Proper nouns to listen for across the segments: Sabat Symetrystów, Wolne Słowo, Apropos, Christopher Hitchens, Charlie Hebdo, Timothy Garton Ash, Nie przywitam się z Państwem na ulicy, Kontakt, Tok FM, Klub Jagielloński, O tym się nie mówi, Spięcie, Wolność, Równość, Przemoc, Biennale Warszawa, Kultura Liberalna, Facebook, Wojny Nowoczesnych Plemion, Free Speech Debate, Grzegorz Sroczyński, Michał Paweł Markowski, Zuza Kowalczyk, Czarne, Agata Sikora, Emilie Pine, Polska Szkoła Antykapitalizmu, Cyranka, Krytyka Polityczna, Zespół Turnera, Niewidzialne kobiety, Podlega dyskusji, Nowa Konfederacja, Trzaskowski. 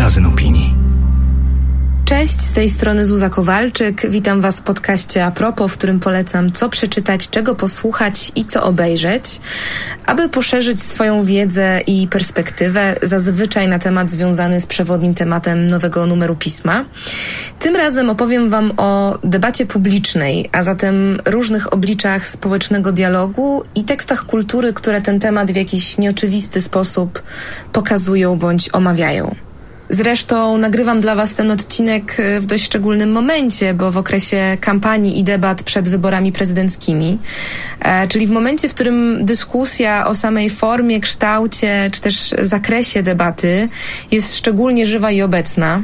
magazyn opinii. Cześć, z tej strony Zuza Kowalczyk. Witam Was w podcaście Apropos, w którym polecam, co przeczytać, czego posłuchać i co obejrzeć, aby poszerzyć swoją wiedzę i perspektywę, zazwyczaj na temat związany z przewodnim tematem nowego numeru pisma. Tym razem opowiem Wam o debacie publicznej, a zatem różnych obliczach społecznego dialogu i tekstach kultury, które ten temat w jakiś nieoczywisty sposób pokazują bądź omawiają. Zresztą nagrywam dla Was ten odcinek w dość szczególnym momencie, bo w okresie kampanii i debat przed wyborami prezydenckimi, czyli w momencie, w którym dyskusja o samej formie, kształcie czy też zakresie debaty jest szczególnie żywa i obecna.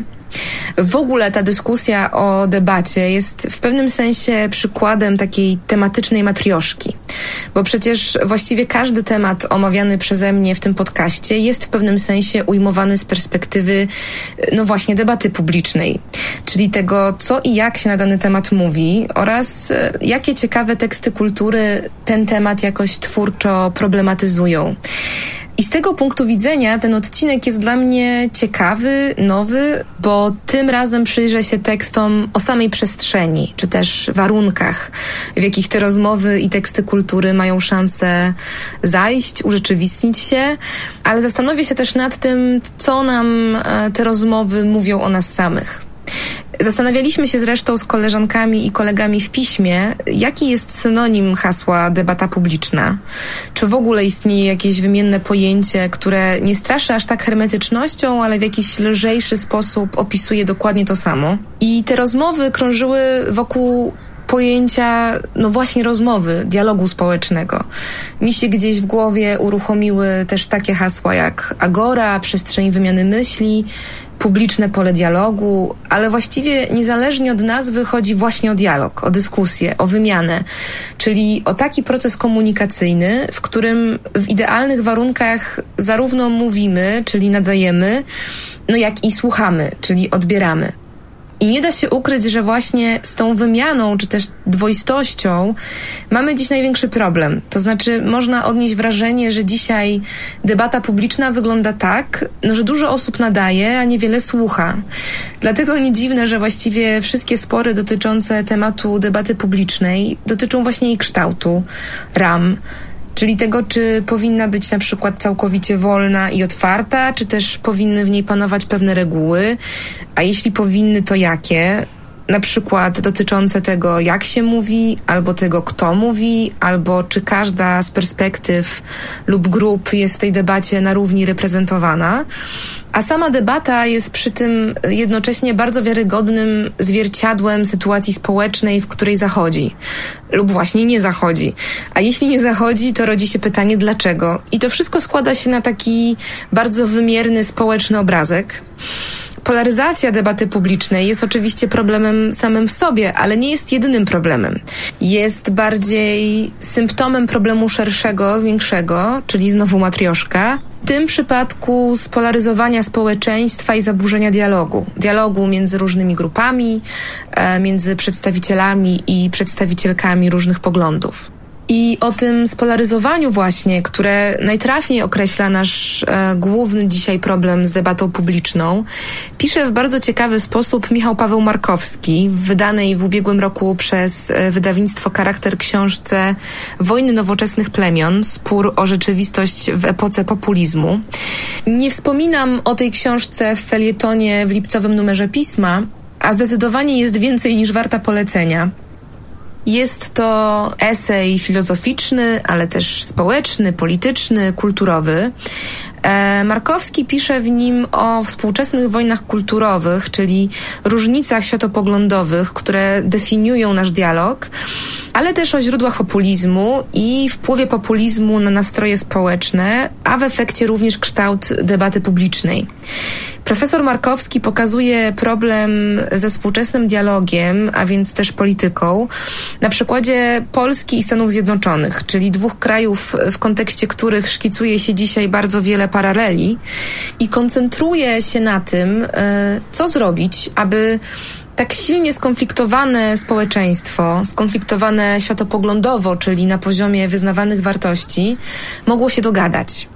W ogóle ta dyskusja o debacie jest w pewnym sensie przykładem takiej tematycznej matrioszki, bo przecież właściwie każdy temat omawiany przeze mnie w tym podcaście jest w pewnym sensie ujmowany z perspektywy, no właśnie, debaty publicznej, czyli tego, co i jak się na dany temat mówi oraz jakie ciekawe teksty kultury ten temat jakoś twórczo problematyzują. I z tego punktu widzenia ten odcinek jest dla mnie ciekawy, nowy, bo tym razem przyjrzę się tekstom o samej przestrzeni, czy też warunkach, w jakich te rozmowy i teksty kultury mają szansę zajść, urzeczywistnić się, ale zastanowię się też nad tym, co nam te rozmowy mówią o nas samych. Zastanawialiśmy się zresztą z koleżankami i kolegami w piśmie, jaki jest synonim hasła debata publiczna. Czy w ogóle istnieje jakieś wymienne pojęcie, które nie straszy aż tak hermetycznością, ale w jakiś lżejszy sposób opisuje dokładnie to samo? I te rozmowy krążyły wokół pojęcia, no właśnie, rozmowy, dialogu społecznego. Mi się gdzieś w głowie uruchomiły też takie hasła jak agora, przestrzeń wymiany myśli, publiczne pole dialogu, ale właściwie niezależnie od nazwy chodzi właśnie o dialog, o dyskusję, o wymianę, czyli o taki proces komunikacyjny, w którym w idealnych warunkach zarówno mówimy, czyli nadajemy, no jak i słuchamy, czyli odbieramy. I nie da się ukryć, że właśnie z tą wymianą, czy też dwoistością mamy dziś największy problem. To znaczy można odnieść wrażenie, że dzisiaj debata publiczna wygląda tak, no, że dużo osób nadaje, a niewiele słucha. Dlatego nie dziwne, że właściwie wszystkie spory dotyczące tematu debaty publicznej dotyczą właśnie jej kształtu, ram, czyli tego, czy powinna być na przykład całkowicie wolna i otwarta, czy też powinny w niej panować pewne reguły, a jeśli powinny, to jakie? Na przykład dotyczące tego, jak się mówi, albo tego, kto mówi, albo czy każda z perspektyw lub grup jest w tej debacie na równi reprezentowana. A sama debata jest przy tym jednocześnie bardzo wiarygodnym zwierciadłem sytuacji społecznej, w której zachodzi. Lub właśnie nie zachodzi. A jeśli nie zachodzi, to rodzi się pytanie, dlaczego? I to wszystko składa się na taki bardzo wymierny społeczny obrazek. Polaryzacja debaty publicznej jest oczywiście problemem samym w sobie, ale nie jest jedynym problemem. Jest bardziej symptomem problemu szerszego, większego, czyli znowu matrioszka. W tym przypadku spolaryzowania społeczeństwa i zaburzenia dialogu. Dialogu między różnymi grupami, między przedstawicielami i przedstawicielkami różnych poglądów. I o tym spolaryzowaniu właśnie, które najtrafniej określa nasz główny dzisiaj problem z debatą publiczną, pisze w bardzo ciekawy sposób Michał Paweł Markowski w wydanej w ubiegłym roku przez wydawnictwo Charakter książce Wojny Nowoczesnych Plemion, spór o rzeczywistość w epoce populizmu. Nie wspominam o tej książce w felietonie w lipcowym numerze pisma, a zdecydowanie jest więcej niż warta polecenia. Jest to esej filozoficzny, ale też społeczny, polityczny, kulturowy. Markowski pisze w nim o współczesnych wojnach kulturowych, czyli różnicach światopoglądowych, które definiują nasz dialog, ale też o źródłach populizmu i wpływie populizmu na nastroje społeczne, a w efekcie również kształt debaty publicznej. Profesor Markowski pokazuje problem ze współczesnym dialogiem, a więc też polityką, na przykładzie Polski i Stanów Zjednoczonych, czyli dwóch krajów, w kontekście których szkicuje się dzisiaj bardzo wiele paraleli i koncentruje się na tym, co zrobić, aby tak silnie skonfliktowane społeczeństwo, skonfliktowane światopoglądowo, czyli na poziomie wyznawanych wartości, mogło się dogadać.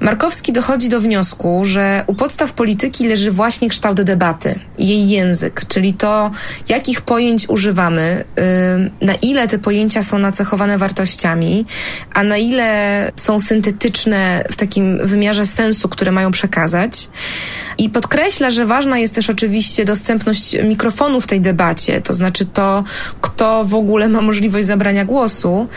Markowski dochodzi do wniosku, że u podstaw polityki leży właśnie kształt debaty, jej język, czyli to, jakich pojęć używamy, na ile te pojęcia są nacechowane wartościami, a na ile są syntetyczne w takim wymiarze sensu, które mają przekazać. I podkreśla, że ważna jest też oczywiście dostępność mikrofonu w tej debacie, to znaczy to, kto w ogóle ma możliwość zabrania głosu,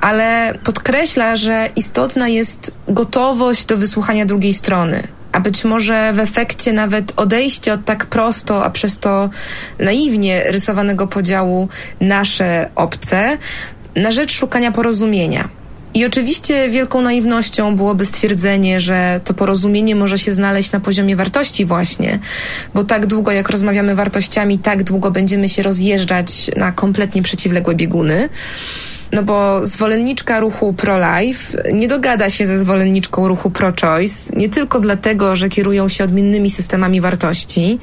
ale podkreśla, że istotna jest gotowość do wysłuchania drugiej strony, a być może w efekcie nawet odejście od tak prosto, a przez to naiwnie rysowanego podziału nasze obce na rzecz szukania porozumienia. I oczywiście wielką naiwnością byłoby stwierdzenie, że to porozumienie może się znaleźć na poziomie wartości właśnie, bo tak długo jak rozmawiamy wartościami, tak długo będziemy się rozjeżdżać na kompletnie przeciwległe bieguny. No bo zwolenniczka ruchu pro-life nie dogada się ze zwolenniczką ruchu pro-choice, nie tylko dlatego, że kierują się odmiennymi systemami wartości,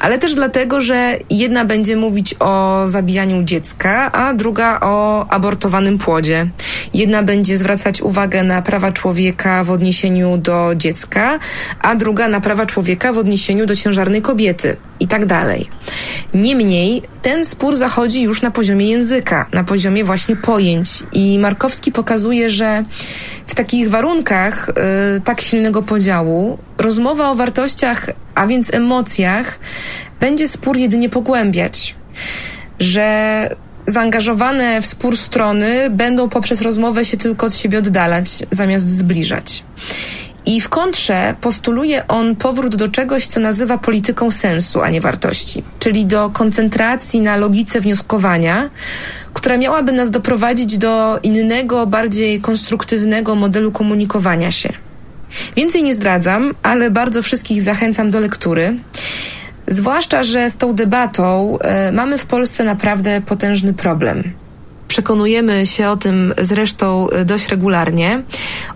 ale też dlatego, że jedna będzie mówić o zabijaniu dziecka, a druga o abortowanym płodzie. Jedna będzie zwracać uwagę na prawa człowieka w odniesieniu do dziecka, a druga na prawa człowieka w odniesieniu do ciężarnej kobiety i tak dalej. Niemniej ten spór zachodzi już na poziomie języka, na poziomie właśnie pojęć i Markowski pokazuje, że w takich warunkach tak silnego podziału rozmowa o wartościach, a więc emocjach, będzie spór jedynie pogłębiać, że zaangażowane w spór strony będą poprzez rozmowę się tylko od siebie oddalać, zamiast zbliżać. I w kontrze postuluje on powrót do czegoś, co nazywa polityką sensu, a nie wartości, czyli do koncentracji na logice wnioskowania, która miałaby nas doprowadzić do innego, bardziej konstruktywnego modelu komunikowania się. Więcej nie zdradzam, ale bardzo wszystkich zachęcam do lektury. Zwłaszcza, że z tą debatą mamy w Polsce naprawdę potężny problem. Przekonujemy się o tym zresztą dość regularnie.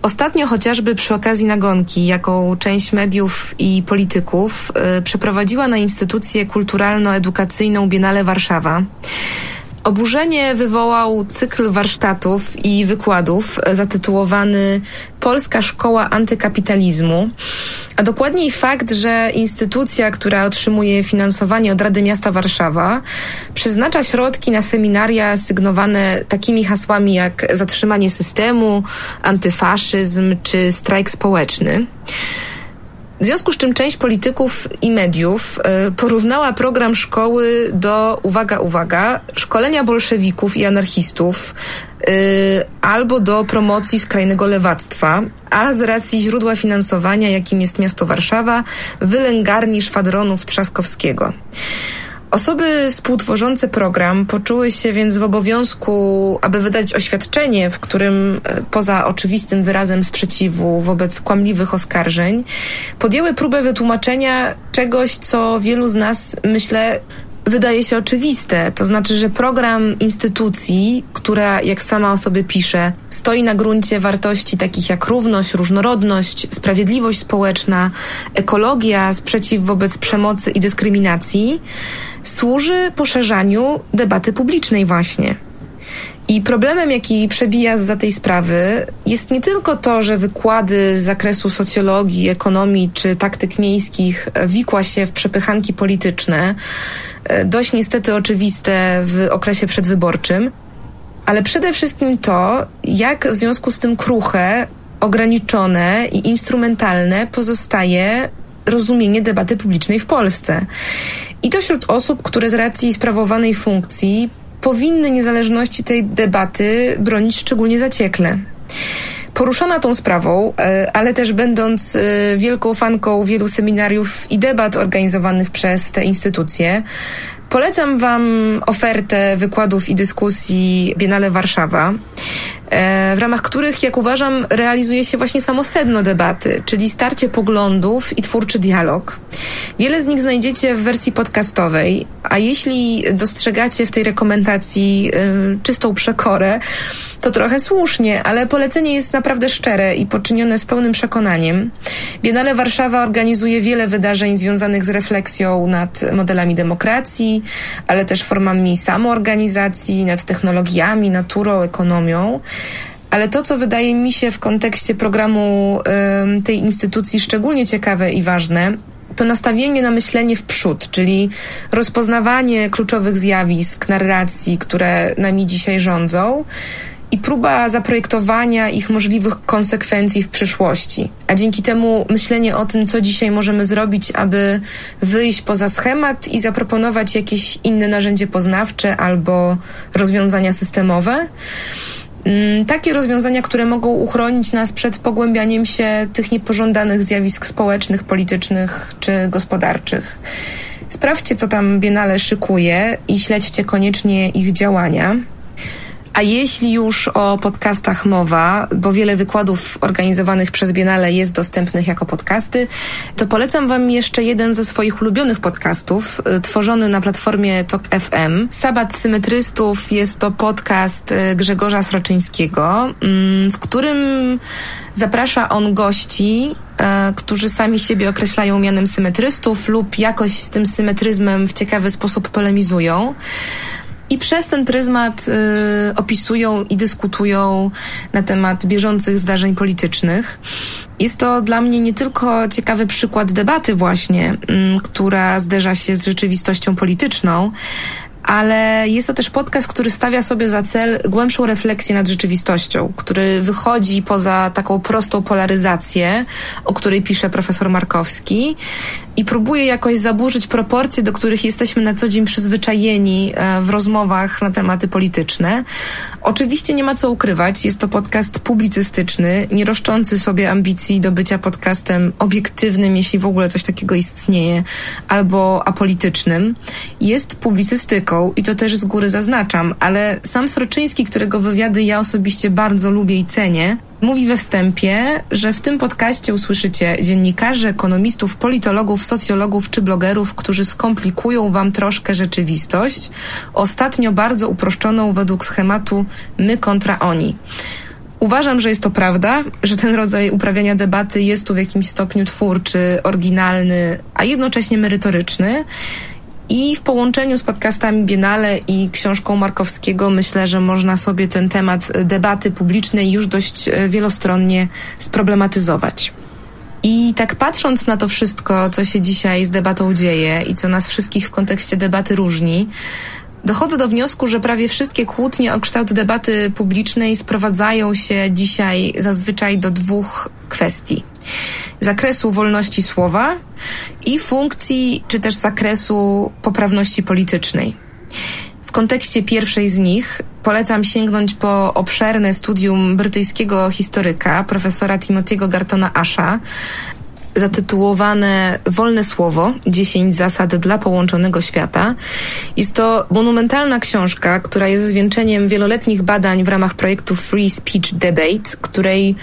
Ostatnio chociażby przy okazji nagonki, jaką część mediów i polityków przeprowadziła na instytucję kulturalno-edukacyjną Biennale Warszawa. Oburzenie wywołał cykl warsztatów i wykładów zatytułowany Polska Szkoła Antykapitalizmu, a dokładniej fakt, że instytucja, która otrzymuje finansowanie od Rady Miasta Warszawa, przeznacza środki na seminaria sygnowane takimi hasłami jak zatrzymanie systemu, antyfaszyzm czy strajk społeczny. W związku z czym część polityków i mediów porównała program szkoły do, uwaga, szkolenia bolszewików i anarchistów albo do promocji skrajnego lewactwa, a z racji źródła finansowania, jakim jest miasto Warszawa, wylęgarni szwadronów Trzaskowskiego. Osoby współtworzące program poczuły się więc w obowiązku, aby wydać oświadczenie, w którym poza oczywistym wyrazem sprzeciwu wobec kłamliwych oskarżeń podjęły próbę wytłumaczenia czegoś, co wielu z nas, myślę, wydaje się oczywiste. To znaczy, że program instytucji, która, jak sama o sobie pisze, stoi na gruncie wartości takich jak równość, różnorodność, sprawiedliwość społeczna, ekologia, sprzeciw wobec przemocy i dyskryminacji, służy poszerzaniu debaty publicznej właśnie. I problemem, jaki przebija zza tej sprawy, jest nie tylko to, że wykłady z zakresu socjologii, ekonomii czy taktyk miejskich wikła się w przepychanki polityczne, dość niestety oczywiste w okresie przedwyborczym, ale przede wszystkim to, jak w związku z tym kruche, ograniczone i instrumentalne pozostaje rozumienie debaty publicznej w Polsce. I to wśród osób, które z racji sprawowanej funkcji powinny niezależności tej debaty bronić szczególnie zaciekle. Poruszona tą sprawą, ale też będąc wielką fanką wielu seminariów i debat organizowanych przez te instytucje, polecam Wam ofertę wykładów i dyskusji Biennale Warszawa, w ramach których, jak uważam, realizuje się właśnie samo sedno debaty, czyli starcie poglądów i twórczy dialog. Wiele z nich znajdziecie w wersji podcastowej, a jeśli dostrzegacie w tej rekomendacji czystą przekorę, to trochę słusznie, ale polecenie jest naprawdę szczere i poczynione z pełnym przekonaniem. Biennale Warszawa organizuje wiele wydarzeń związanych z refleksją nad modelami demokracji, ale też formami samoorganizacji, nad technologiami, naturą, ekonomią. ale to, co wydaje mi się w kontekście programu tej instytucji szczególnie ciekawe i ważne, to nastawienie na myślenie w przód, czyli rozpoznawanie kluczowych zjawisk, narracji, które nami dzisiaj rządzą, i próba zaprojektowania ich możliwych konsekwencji w przyszłości. A dzięki temu myślenie o tym, co dzisiaj możemy zrobić, aby wyjść poza schemat i zaproponować jakieś inne narzędzie poznawcze albo rozwiązania systemowe. Takie rozwiązania, które mogą uchronić nas przed pogłębianiem się tych niepożądanych zjawisk społecznych, politycznych czy gospodarczych. Sprawdźcie, co tam Biennale szykuje i śledźcie koniecznie ich działania. A jeśli już o podcastach mowa, bo wiele wykładów organizowanych przez Biennale jest dostępnych jako podcasty, to polecam Wam jeszcze jeden ze swoich ulubionych podcastów, tworzony na platformie Tok FM. Sabat Symetrystów jest to podcast Grzegorza Sroczyńskiego, w którym zaprasza on gości, którzy sami siebie określają mianem symetrystów lub jakoś z tym symetryzmem w ciekawy sposób polemizują. I przez ten pryzmat opisują i dyskutują na temat bieżących zdarzeń politycznych. Jest to dla mnie nie tylko ciekawy przykład debaty właśnie, która zderza się z rzeczywistością polityczną, ale jest to też podcast, który stawia sobie za cel głębszą refleksję nad rzeczywistością, który wychodzi poza taką prostą polaryzację, o której pisze profesor Markowski, i próbuje jakoś zaburzyć proporcje, do których jesteśmy na co dzień przyzwyczajeni w rozmowach na tematy polityczne. Oczywiście nie ma co ukrywać, jest to podcast publicystyczny, nie roszczący sobie ambicji do bycia podcastem obiektywnym, jeśli w ogóle coś takiego istnieje, albo apolitycznym. Jest publicystyką i to też z góry zaznaczam, ale sam Sroczyński, którego wywiady ja osobiście bardzo lubię i cenię, mówi we wstępie, że w tym podcaście usłyszycie dziennikarzy, ekonomistów, politologów, socjologów czy blogerów, którzy skomplikują wam troszkę rzeczywistość, ostatnio bardzo uproszczoną według schematu my kontra oni. Uważam, że jest to prawda, że ten rodzaj uprawiania debaty jest tu w jakimś stopniu twórczy, oryginalny, a jednocześnie merytoryczny. I w połączeniu z podcastami Biennale i książką Markowskiego myślę, że można sobie ten temat debaty publicznej już dość wielostronnie sproblematyzować. I tak patrząc na to wszystko, co się dzisiaj z debatą dzieje i co nas wszystkich w kontekście debaty różni, dochodzę do wniosku, że prawie wszystkie kłótnie o kształt debaty publicznej sprowadzają się dzisiaj zazwyczaj do dwóch kwestii. Zakresu wolności słowa i funkcji, czy też zakresu poprawności politycznej. W kontekście pierwszej z nich polecam sięgnąć po obszerne studium brytyjskiego historyka, profesora Timothy'ego Gartona Asha, zatytułowane Wolne Słowo, 10 zasad dla połączonego świata. Jest to monumentalna książka, która jest zwieńczeniem wieloletnich badań w ramach projektu Free Speech Debate, której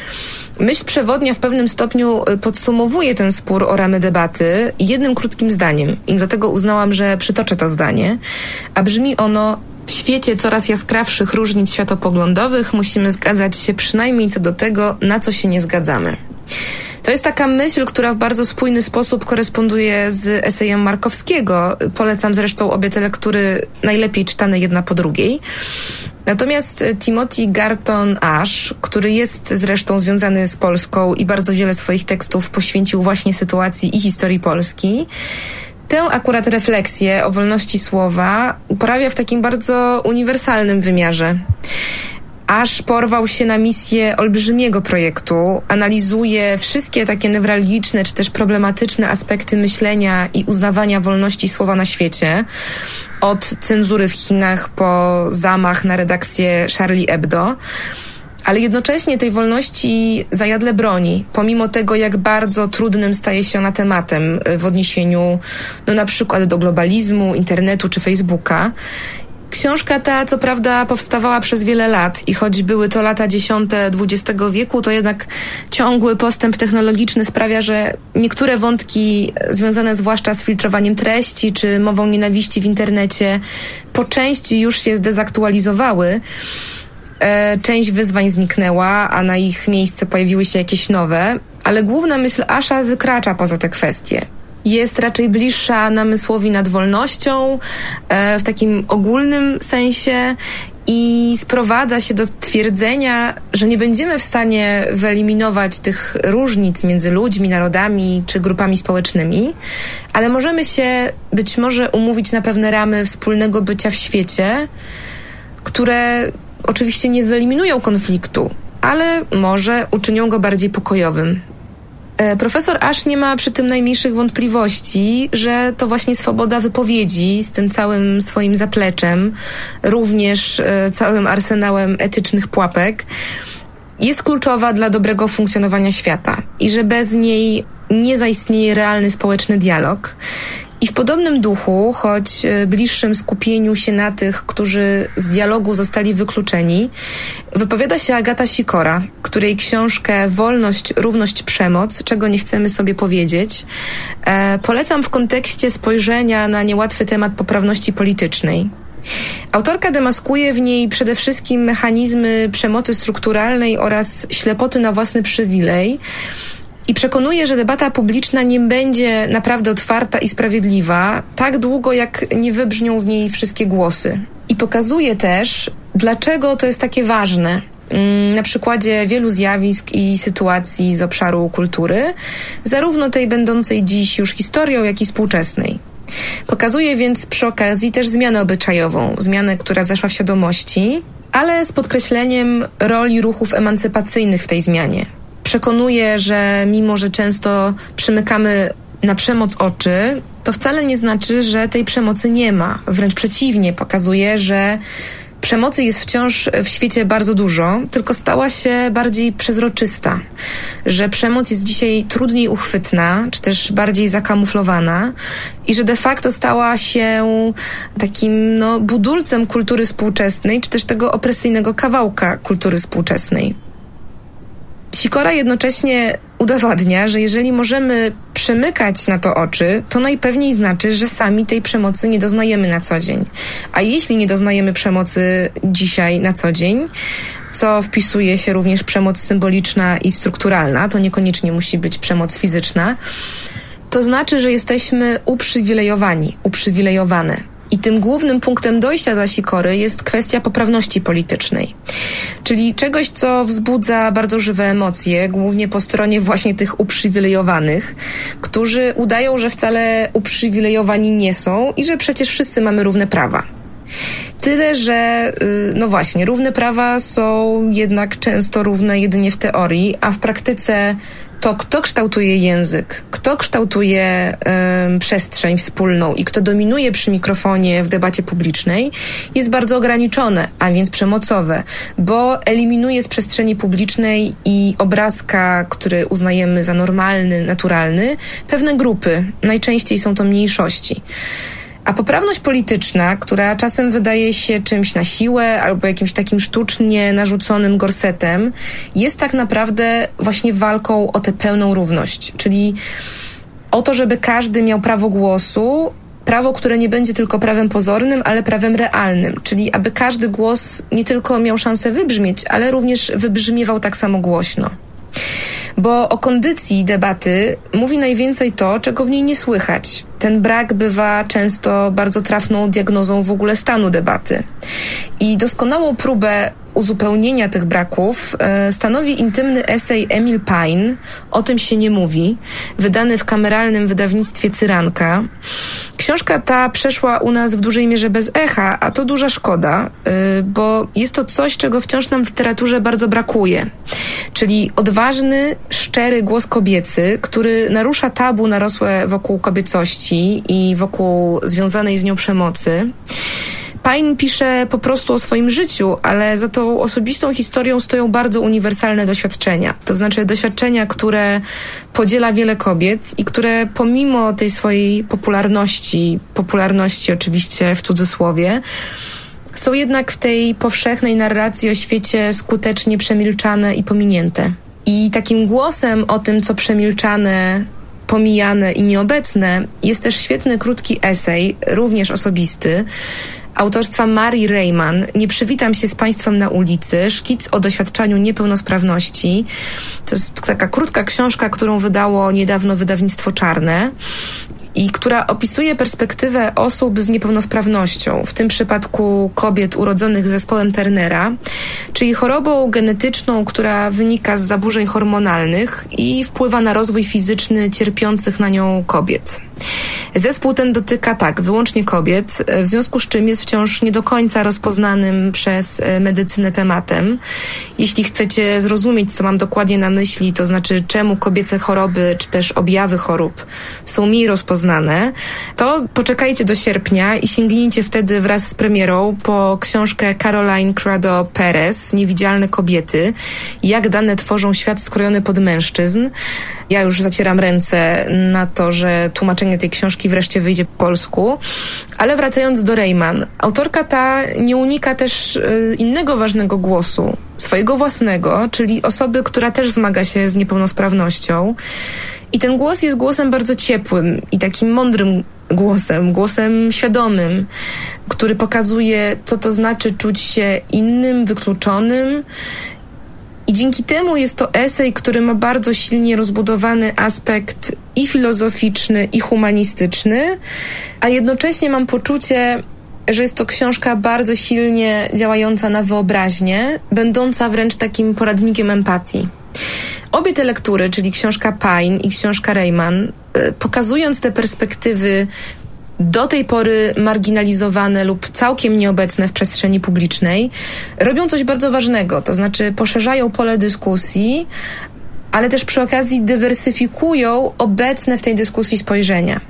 myśl przewodnia w pewnym stopniu podsumowuje ten spór o ramy debaty jednym krótkim zdaniem i dlatego uznałam, że przytoczę to zdanie, a brzmi ono: w świecie coraz jaskrawszych różnic światopoglądowych musimy zgadzać się przynajmniej co do tego, na co się nie zgadzamy. To jest taka myśl, która w bardzo spójny sposób koresponduje z esejem Markowskiego. Polecam zresztą obie te lektury, najlepiej czytane jedna po drugiej. Natomiast Timothy Garton Ash, który jest zresztą związany z Polską i bardzo wiele swoich tekstów poświęcił właśnie sytuacji i historii Polski, tę akurat refleksję o wolności słowa uprawia w takim bardzo uniwersalnym wymiarze. Aż porwał się na misję olbrzymiego projektu, analizuje wszystkie takie newralgiczne czy też problematyczne aspekty myślenia i uznawania wolności słowa na świecie, od cenzury w Chinach po zamach na redakcję Charlie Hebdo, ale jednocześnie tej wolności zajadle broni, pomimo tego, jak bardzo trudnym staje się ona tematem w odniesieniu na przykład do globalizmu, internetu czy Facebooka. Książka ta, co prawda, powstawała przez wiele lat i choć były to lata 10. XX wieku, to jednak ciągły postęp technologiczny sprawia, że niektóre wątki związane zwłaszcza z filtrowaniem treści czy mową nienawiści w internecie po części już się zdezaktualizowały. Część wyzwań zniknęła, a na ich miejsce pojawiły się jakieś nowe, ale główna myśl Asha wykracza poza te kwestie. Jest raczej bliższa namysłowi nad wolnością w takim ogólnym sensie i sprowadza się do twierdzenia, że nie będziemy w stanie wyeliminować tych różnic między ludźmi, narodami czy grupami społecznymi, ale możemy się być może umówić na pewne ramy wspólnego bycia w świecie, które oczywiście nie wyeliminują konfliktu, ale może uczynią go bardziej pokojowym. Profesor Ash nie ma przy tym najmniejszych wątpliwości, że to właśnie swoboda wypowiedzi z tym całym swoim zapleczem, również całym arsenałem etycznych pułapek, jest kluczowa dla dobrego funkcjonowania świata i że bez niej nie zaistnieje realny społeczny dialog. I w podobnym duchu, choć bliższym skupieniu się na tych, którzy z dialogu zostali wykluczeni, wypowiada się Agata Sikora, której książkę Wolność, Równość, Przemoc, czego nie chcemy sobie powiedzieć, polecam w kontekście spojrzenia na niełatwy temat poprawności politycznej. Autorka demaskuje w niej przede wszystkim mechanizmy przemocy strukturalnej oraz ślepoty na własny przywilej, i przekonuje, że debata publiczna nie będzie naprawdę otwarta i sprawiedliwa tak długo, jak nie wybrzmią w niej wszystkie głosy. I pokazuje też, dlaczego to jest takie ważne. Na przykładzie wielu zjawisk i sytuacji z obszaru kultury, zarówno tej będącej dziś już historią, jak i współczesnej. Pokazuje więc przy okazji też zmianę obyczajową, zmianę, która zaszła w świadomości, ale z podkreśleniem roli ruchów emancypacyjnych w tej zmianie. Przekonuje, że mimo, że często przymykamy na przemoc oczy, to wcale nie znaczy, że tej przemocy nie ma. Wręcz przeciwnie, pokazuje, że przemocy jest wciąż w świecie bardzo dużo, tylko stała się bardziej przezroczysta. Że przemoc jest dzisiaj trudniej uchwytna, czy też bardziej zakamuflowana i że de facto stała się takim budulcem kultury współczesnej, czy też tego opresyjnego kawałka kultury współczesnej. Sikora jednocześnie udowadnia, że jeżeli możemy przymykać na to oczy, to najpewniej znaczy, że sami tej przemocy nie doznajemy na co dzień. A jeśli nie doznajemy przemocy dzisiaj na co dzień, co wpisuje się również przemoc symboliczna i strukturalna, to niekoniecznie musi być przemoc fizyczna, to znaczy, że jesteśmy uprzywilejowani, uprzywilejowane. I tym głównym punktem dojścia dla Sikory jest kwestia poprawności politycznej, czyli czegoś, co wzbudza bardzo żywe emocje, głównie po stronie właśnie tych uprzywilejowanych, którzy udają, że wcale uprzywilejowani nie są i że przecież wszyscy mamy równe prawa. Tyle, że równe prawa są jednak często równe jedynie w teorii, a w praktyce to kto kształtuje język, kto kształtuje przestrzeń wspólną i kto dominuje przy mikrofonie w debacie publicznej jest bardzo ograniczone, a więc przemocowe, bo eliminuje z przestrzeni publicznej i obrazka, który uznajemy za normalny, naturalny, pewne grupy, najczęściej są to mniejszości. A poprawność polityczna, która czasem wydaje się czymś na siłę albo jakimś takim sztucznie narzuconym gorsetem, jest tak naprawdę właśnie walką o tę pełną równość, czyli o to, żeby każdy miał prawo głosu, prawo, które nie będzie tylko prawem pozornym, ale prawem realnym, czyli aby każdy głos nie tylko miał szansę wybrzmieć, ale również wybrzmiewał tak samo głośno. Bo o kondycji debaty mówi najwięcej to, czego w niej nie słychać. Ten brak bywa często bardzo trafną diagnozą w ogóle stanu debaty. I doskonałą próbę uzupełnienia tych braków stanowi intymny esej Emilie Pine, O tym się nie mówi, wydany w kameralnym wydawnictwie Cyranka. Książka ta przeszła u nas w dużej mierze bez echa, a to duża szkoda, bo jest to coś, czego wciąż nam w literaturze bardzo brakuje. Czyli odważny, szczery głos kobiecy, który narusza tabu narosłe wokół kobiecości i wokół związanej z nią przemocy. Pine pisze po prostu o swoim życiu, ale za tą osobistą historią stoją bardzo uniwersalne doświadczenia. To znaczy doświadczenia, które podziela wiele kobiet i które pomimo tej swojej popularności oczywiście w cudzysłowie, są jednak w tej powszechnej narracji o świecie skutecznie przemilczane i pominięte. I takim głosem o tym, co przemilczane, pomijane i nieobecne, jest też świetny, krótki esej, również osobisty, autorstwa Marii Reiman, Nie przywitam się z Państwem na ulicy, szkic o doświadczaniu niepełnosprawności. To jest taka krótka książka, którą wydało niedawno wydawnictwo Czarne. i która opisuje perspektywę osób z niepełnosprawnością, w tym przypadku kobiet urodzonych z zespołem Turnera, czyli chorobą genetyczną, która wynika z zaburzeń hormonalnych i wpływa na rozwój fizyczny cierpiących na nią kobiet. Zespół ten dotyka wyłącznie kobiet, w związku z czym jest wciąż nie do końca rozpoznanym przez medycynę tematem. Jeśli chcecie zrozumieć, co mam dokładnie na myśli, to znaczy czemu kobiece choroby czy też objawy chorób są mniej rozpoznane, to poczekajcie do sierpnia i sięgnijcie wtedy wraz z premierą po książkę Caroline Criado Perez Niewidzialne kobiety. Jak dane tworzą świat skrojony pod mężczyzn. Ja już zacieram ręce na to, że tłumaczenie tej książki wreszcie wyjdzie po polsku. Ale wracając do Reiman, autorka ta nie unika też innego ważnego głosu, swojego własnego, czyli osoby, która też zmaga się z niepełnosprawnością. I ten głos jest głosem bardzo ciepłym i takim mądrym głosem świadomym, który pokazuje, co to znaczy czuć się innym, wykluczonym. I dzięki temu jest to esej, który ma bardzo silnie rozbudowany aspekt i filozoficzny, i humanistyczny, a jednocześnie mam poczucie, że jest to książka bardzo silnie działająca na wyobraźnię, będąca wręcz takim poradnikiem empatii. Obie te lektury, czyli książka Pine i książka Reiman, pokazując te perspektywy do tej pory marginalizowane lub całkiem nieobecne w przestrzeni publicznej, robią coś bardzo ważnego, to znaczy poszerzają pole dyskusji, ale też przy okazji dywersyfikują obecne w tej dyskusji spojrzenia.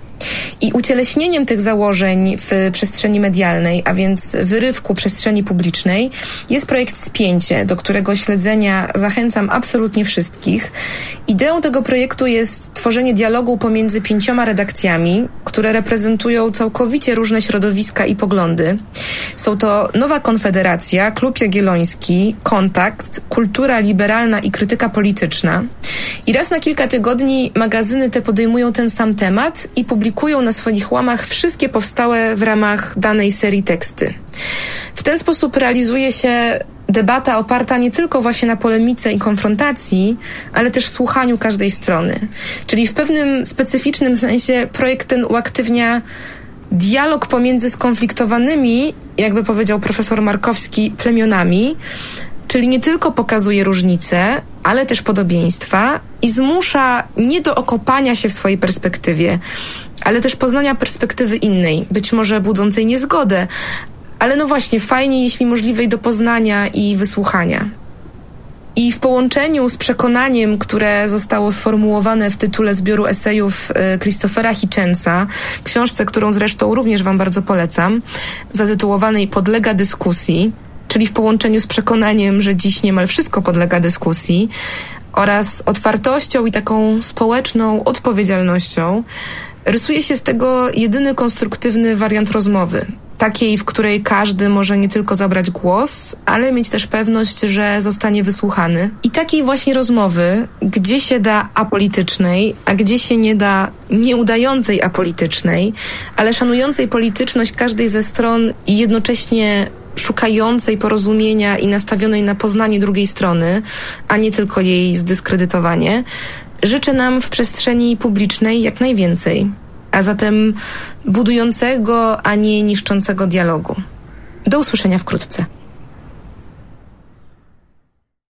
I ucieleśnieniem tych założeń w przestrzeni medialnej, a więc wyrywku przestrzeni publicznej, jest projekt Spięcie, do którego śledzenia zachęcam absolutnie wszystkich. Ideą tego projektu jest tworzenie dialogu pomiędzy 5 redakcjami, które reprezentują całkowicie różne środowiska i poglądy. Są to Nowa Konfederacja, Klub Jagielloński, Kontakt, Kultura Liberalna i Krytyka Polityczna. I raz na kilka tygodni magazyny te podejmują ten sam temat i publikują na swoich łamach wszystkie powstałe w ramach danej serii teksty. W ten sposób realizuje się debata oparta nie tylko właśnie na polemice i konfrontacji, ale też słuchaniu każdej strony. Czyli w pewnym specyficznym sensie projekt ten uaktywnia dialog pomiędzy skonfliktowanymi, jakby powiedział profesor Markowski, plemionami, czyli nie tylko pokazuje różnice, ale też podobieństwa i zmusza nie do okopania się w swojej perspektywie, ale też poznania perspektywy innej, być może budzącej niezgodę, ale no właśnie, fajnie, jeśli możliwej do poznania i wysłuchania. I w połączeniu z przekonaniem, które zostało sformułowane w tytule zbioru esejów Christophera Hitchensa, książce, którą zresztą również Wam bardzo polecam, zatytułowanej Podlega dyskusji, czyli w połączeniu z przekonaniem, że dziś niemal wszystko podlega dyskusji, oraz otwartością i taką społeczną odpowiedzialnością, rysuje się z tego jedyny konstruktywny wariant rozmowy, takiej, w której każdy może nie tylko zabrać głos, ale mieć też pewność, że zostanie wysłuchany. I takiej właśnie rozmowy, gdzie się da apolitycznej, a gdzie się nie da nieudającej apolitycznej, ale szanującej polityczność każdej ze stron i jednocześnie szukającej porozumienia i nastawionej na poznanie drugiej strony, a nie tylko jej zdyskredytowanie, życzę nam w przestrzeni publicznej jak najwięcej, a zatem budującego, a nie niszczącego dialogu. Do usłyszenia wkrótce.